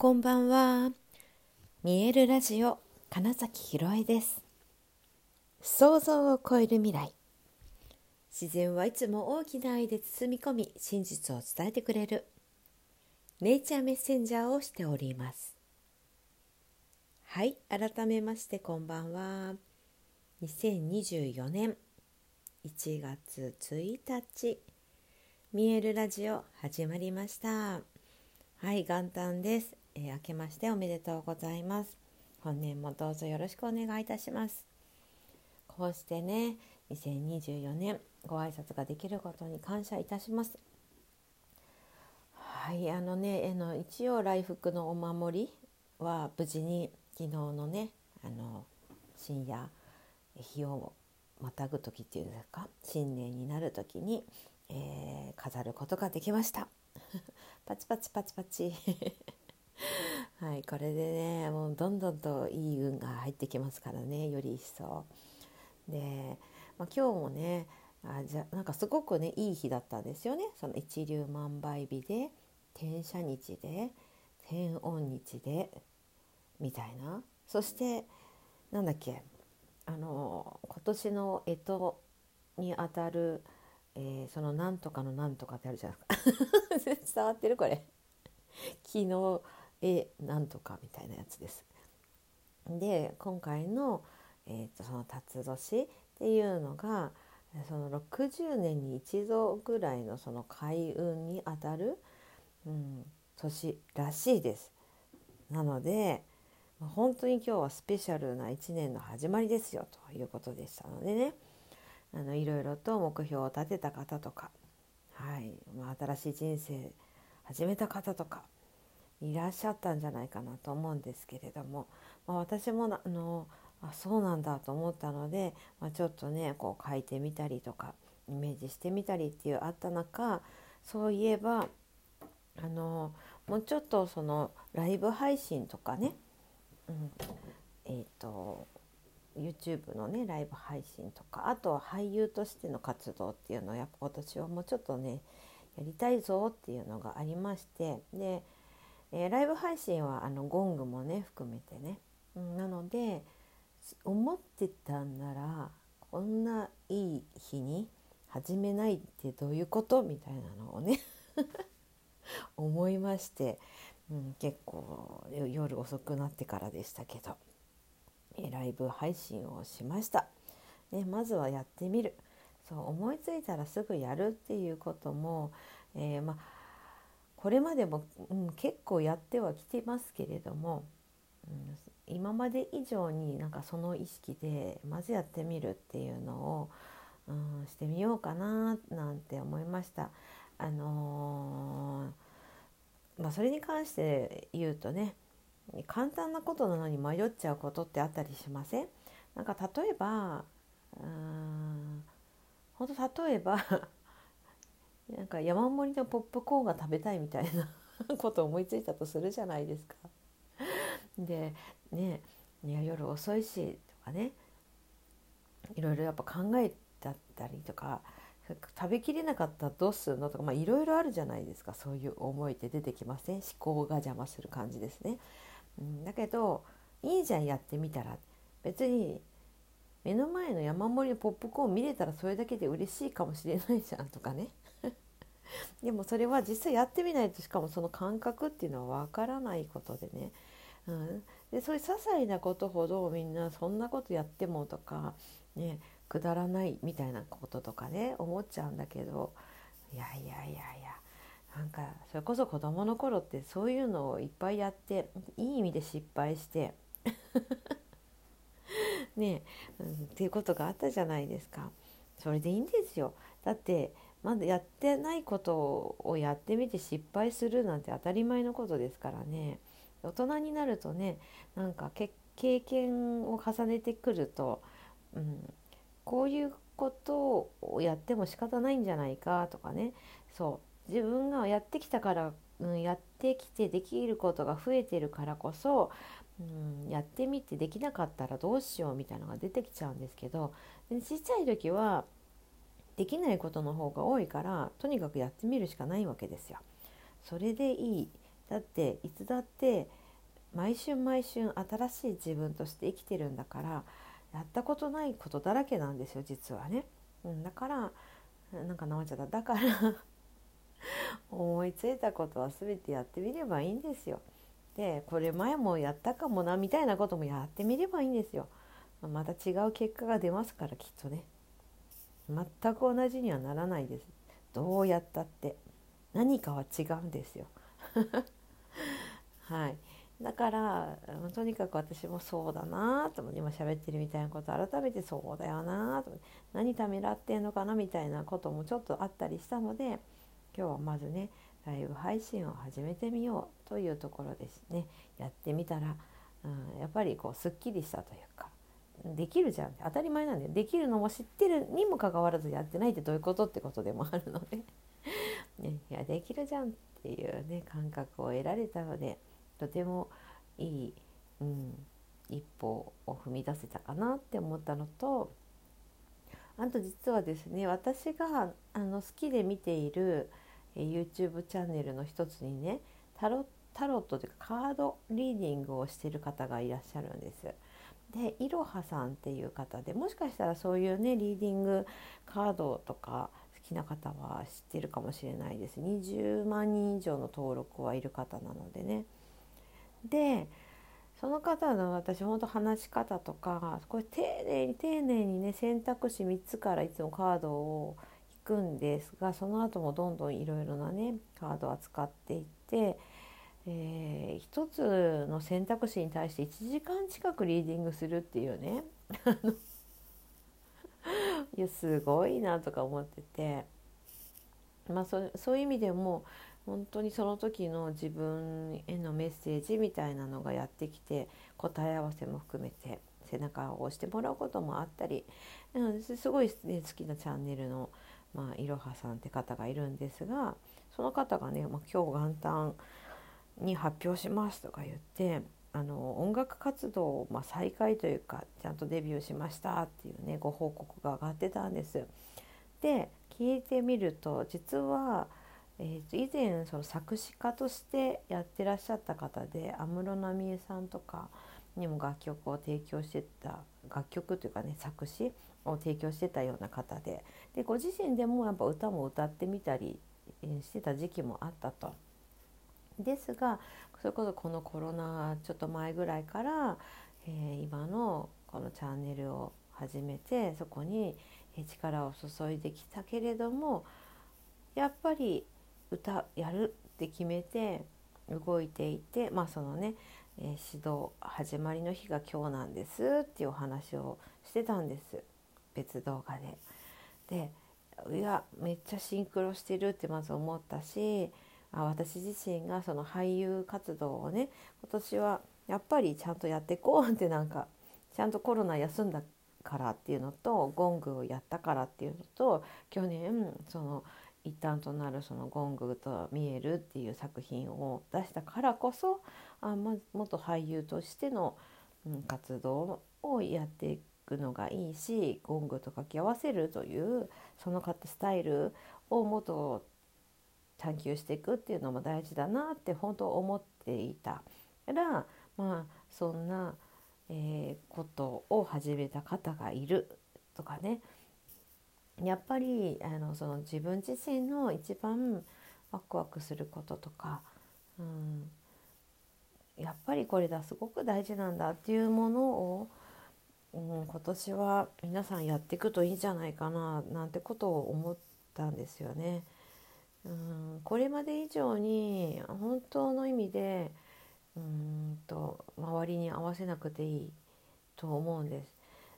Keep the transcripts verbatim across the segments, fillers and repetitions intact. こんばんは。見えるラジオ金崎ひろえです。想像を超える未来。自然はいつも大きな愛で包み込み、真実を伝えてくれるネイチャーメッセンジャーをしております。はい、改めましてこんばんは。にせんにじゅうよねんいちがつついたち、見えるラジオ始まりました。はい、元旦です。えー、明けましておめでとうございます。本年もどうぞよろしくお願いいたします。こうしてね、にせんにじゅうよねんご挨拶ができることに感謝いたします。はい、あのね、えの一応来福のお守りは無事に昨日のね、あの深夜日をまたぐ時っていうか、新年になる時に、えー、飾ることができました。パチパチパチパチはい、これでね、もうどんどんといい運が入ってきますからね、より一層で、まあ、今日もね、あじゃなんかすごくねいい日だったんですよね。その一粒万倍日で、天赦日で、天恩日でみたいな、そしてなんだっけ、あの今年の干支にあたるえー、そのなんとかのなんとかってあるじゃないですか伝わってるこれ昨日えなんとかみたいなやつです。で、今回の、えー、とその辰年っていうのが、そのろくじゅうねんに一度ぐらいのその開運にあたる、うん、年らしいです。なので本当に今日はスペシャルないちねんの始まりですよということでしたのでね、あのいろいろと目標を立てた方とか、はい、まあ、新しい人生始めた方とかいらっしゃったんじゃないかなと思うんですけれども、まあ、私もなあのあそうなんだと思ったので、まあ、ちょっとねこう書いてみたりとかイメージしてみたりっていうあった中、そういえばあのもうちょっとそのライブ配信とかね、うん、えーとYouTube のねライブ配信とか、あとは俳優としての活動っていうのをやっぱ今年はもうちょっとねやりたいぞっていうのがありまして、で、えー、ライブ配信はあのゴングもね含めてね、うん、なので思ってたんならこんないい日に始めないってどういうことみたいなのをね思いまして、うん、結構夜遅くなってからでしたけどライブ配信をしました、ね、まずはやってみる、そう思いついたらすぐやるっていうことも、えーま、これまでも、うん、結構やってはきてますけれども、うん、今まで以上になんかその意識でまずやってみるっていうのを、うん、してみようかななんて思いました。あのーまあ、それに関して言うとね、簡単なことなのに迷っちゃうことってあったりしません？なんか例えば、うーん、ほんと例えばなんか山盛りのポップコーンが食べたいみたいなことを思いついたとするじゃないですか。で、ね、いや夜遅いしとかね、いろいろやっぱ考えだったりとか、食べきれなかったらどうするのとか、まあ、いろいろあるじゃないですか。そういう思いって出てきません？思考が邪魔する感じですね。だけどいいじゃんやってみたら、別に目の前の山盛りのポップコーン見れたらそれだけで嬉しいかもしれないじゃんとかねでもそれは実際やってみないと、しかもその感覚っていうのはわからないことでね、うん、でそういう些細なことほどみんなそんなことやってもとかね、くだらないみたいなこととかね思っちゃうんだけど、いやいやいやいや、なんかそれこそ子供の頃ってそういうのをいっぱいやって、いい意味で失敗してねえ、うん、っていうことがあったじゃないですか。それでいいんですよ。だってまだやってないことをやってみて失敗するなんて当たり前のことですからね。大人になるとね、なんかけ経験を重ねてくると、うん、こういうことをやっても仕方ないんじゃないかとかね、そう自分がやってきたから、うん、やってきてできることが増えてるからこそ、うん、やってみてできなかったらどうしようみたいなのが出てきちゃうんですけど、でちっちゃい時はできないことの方が多いから、とにかくやってみるしかないわけですよ。それでいいだっていつだって毎週毎週新しい自分として生きてるんだから、やったことないことだらけなんですよ実はね、うん、だからなんか直ちゃっただから思いついたことは全てやってみればいいんですよ。でこれ前もやったかもなみたいなこともやってみればいいんですよ。また違う結果が出ますからきっとね。全く同じにはならないです。どうやったって何かは違うんですよはい、だからとにかく私もそうだなと思って、今喋ってるみたいなこと改めてそうだよなと思って、何ためらってんのかなみたいなこともちょっとあったりしたので、今日はまずねライブ配信を始めてみようというところですね。やってみたら、うん、やっぱりこうすっきりしたというか、できるじゃん、当たり前なんだよ。できるのも知ってるにもかかわらずやってないってどういうことってことでもあるのでね、いやできるじゃんっていうね感覚を得られたので、とてもいい、うん、一歩を踏み出せたかなって思ったのと、あと実はですね、私があの好きで見ている YouTube チャンネルの一つにね、タロ、タロットというかカードリーディングをしている方がいらっしゃるんです。で、いろはさんっていう方で、もしかしたらそういうねリーディングカードとか好きな方は知ってるかもしれないです。にじゅうまんにん以上の登録はいる方なのでね。でその方の私本当話し方とか、これ丁寧に丁寧にね選択肢みっつからいつもカードを引くんですが、その後もどんどんいろいろなねカードを扱っていって、えー、ひとつの選択肢に対していちじかん近くリーディングするっていうねいやすごいなとか思ってて、まあ そ, そういう意味でも本当にその時の自分へのメッセージみたいなのがやってきて、答え合わせも含めて背中を押してもらうこともあったり、すごい、ね、好きなチャンネルの、まあ、いろはさんって方がいるんですが、その方がね、まあ、今日元旦に発表しますとか言って、あの音楽活動を、まあ、再開というかちゃんとデビューしましたっていうねご報告が上がってたんです。で聞いてみると、実はえー、と以前その作詞家としてやってらっしゃった方で、安室奈美恵さんとかにも楽曲を提供してた、楽曲というかね作詞を提供してたような方で、でご自身でもやっぱ歌も歌ってみたりしてた時期もあったと。ですがそれこそこのコロナちょっと前ぐらいから、えー、今のこのチャンネルを始めて、そこに力を注いできたけれども、やっぱり歌やるって決めて動いていて、まあそのね、えー、指導始まりの日が今日なんですっていうお話をしてたんです、別動画で。でいやめっちゃシンクロしてるってまず思ったし、あ私自身がその俳優活動をね今年はやっぱりちゃんとやってこうって、なんかちゃんとコロナ休んだからっていうのと、ゴングをやったからっていうのと、去年その一端となるそのゴングと見えるっていう作品を出したからこそ、あ、ま、元俳優としての、うん、活動をやっていくのがいいし、ゴングと掛け合わせるというその方スタイルをもっと探求していくっていうのも大事だなって本当思っていたら、まあそんな、えー、ことを始めた方がいるとかね、やっぱりあのその自分自身の一番ワクワクすることとか、うん、やっぱりこれだすごく大事なんだっていうものを、うん、今年は皆さんやっていくといいんじゃないかななんてことを思ったんですよね、うん、これまで以上に本当の意味でうんと周りに合わせなくていいと思うんです。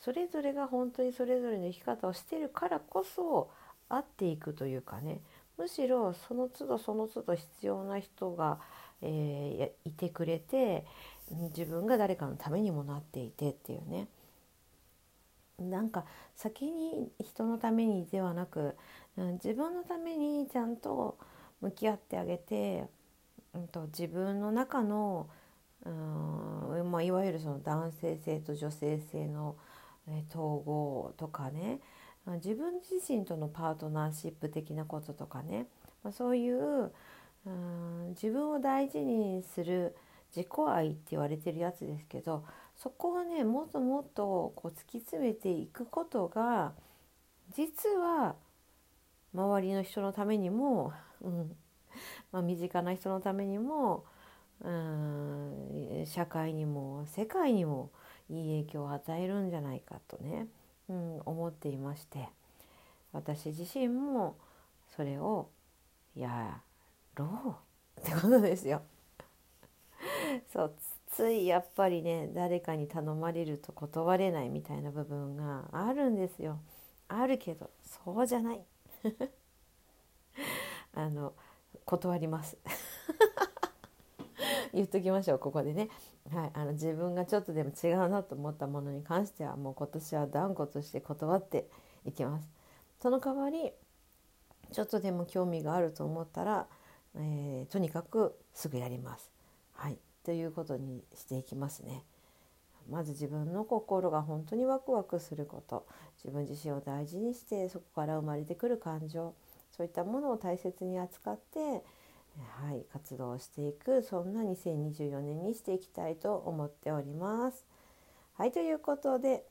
それぞれが本当にそれぞれの生き方をしているからこそ合っていくというかね、むしろその都度その都度必要な人が、えー、いてくれて、自分が誰かのためにもなっていてっていうね、なんか先に人のためにではなく、自分のためにちゃんと向き合ってあげて、うんと、自分の中のうん、まあ、いわゆるその男性性と女性性の統合とかね、自分自身とのパートナーシップ的なこととかね、そういううーん自分を大事にする自己愛って言われてるやつですけど、そこをねもっともっとこう突き詰めていくことが実は周りの人のためにも、うんまあ、身近な人のためにも、うん、社会にも世界にもいい影響を与えるんじゃないかとね、うん、思っていまして、私自身もそれをやろうってことですよ。そうついやっぱりね誰かに頼まれると断れないみたいな部分があるんですよ。あるけどそうじゃないあの断ります言っときましょうここでね、はい、あの自分がちょっとでも違うなと思ったものに関してはもう今年は断固として断っていきます。その代わりちょっとでも興味があると思ったら、えー、とにかくすぐやります、はい、ということにしていきますね。まず自分の心が本当にワクワクすること、自分自身を大事にしてそこから生まれてくる感情、そういったものを大切に扱って、はい、活動していく、そんなにせんにじゅうよねんにしていきたいと思っております。はい、ということで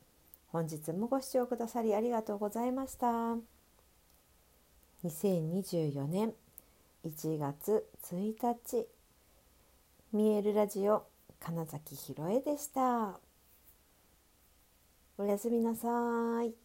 本日もご視聴くださりありがとうございました。にせんにじゅうよねんいちがつついたち、見えるラジオ金崎ひろえでした。おやすみなさい。